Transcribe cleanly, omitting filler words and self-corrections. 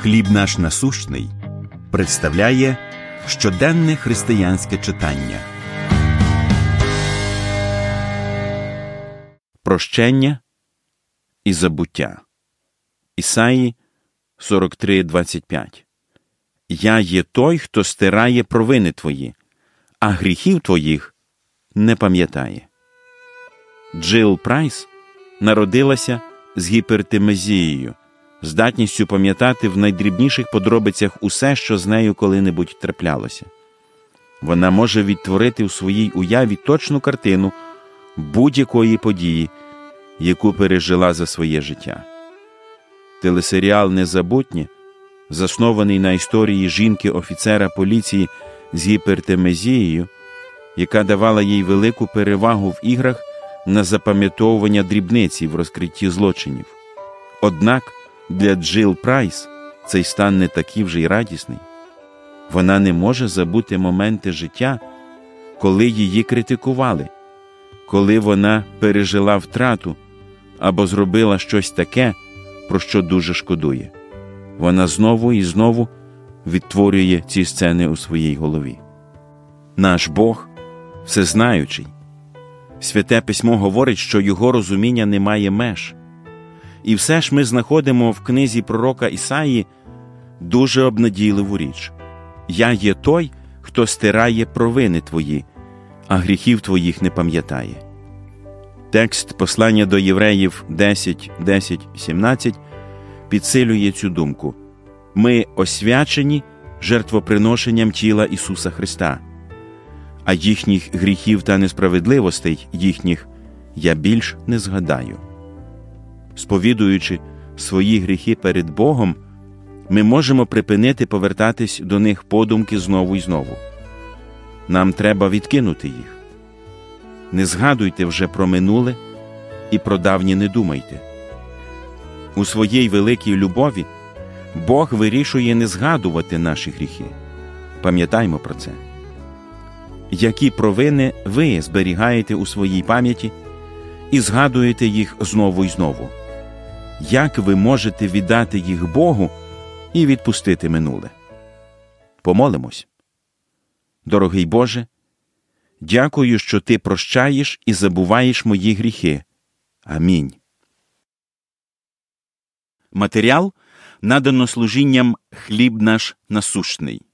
«Хліб наш насущний» представляє щоденне християнське читання. Прощення і забуття. Ісаї 43:25. «Я є той, хто стирає провини твої, а гріхів твоїх не пам'ятає». Джил Прайс народилася з гіпертимезією, здатністю пам'ятати в найдрібніших подробицях усе, що з нею коли-небудь траплялося. Вона може відтворити у своїй уяві точну картину будь-якої події, яку пережила за своє життя. Телесеріал «Незабутнє», заснований на історії жінки-офіцера поліції з гіпертимезією, яка давала їй велику перевагу в іграх на запам'ятовування дрібниці в розкритті злочинів. Однак для Джил Прайс цей стан не такий вже й радісний. Вона не може забути моменти життя, коли її критикували, коли вона пережила втрату або зробила щось таке, про що дуже шкодує. Вона знову і знову відтворює ці сцени у своїй голові. Наш Бог – всезнаючий. Святе Письмо говорить, що Його розуміння не має меж. І все ж ми знаходимо в книзі пророка Ісаї дуже обнадійливу річ. «Я є той, хто стирає провини твої, а гріхів твоїх не пам'ятає». Текст послання до євреїв 10:10-17 підсилює цю думку. Ми освячені жертвоприношенням тіла Ісуса Христа, а їхніх гріхів та несправедливостей їхніх я більш не згадаю. Сповідуючи свої гріхи перед Богом, ми можемо припинити повертатись до них подумки знову і знову. Нам треба відкинути їх. Не згадуйте вже про минуле і про давнє не думайте. У своїй великій любові Бог вирішує не згадувати наші гріхи. Пам'ятаймо про це. Які провини ви зберігаєте у своїй пам'яті і згадуєте їх знову і знову? Як ви можете віддати їх Богу і відпустити минуле? Помолимось. Дорогий Боже, дякую, що Ти прощаєш і забуваєш мої гріхи. Амінь. Матеріал надано служінням «Хліб наш насущний».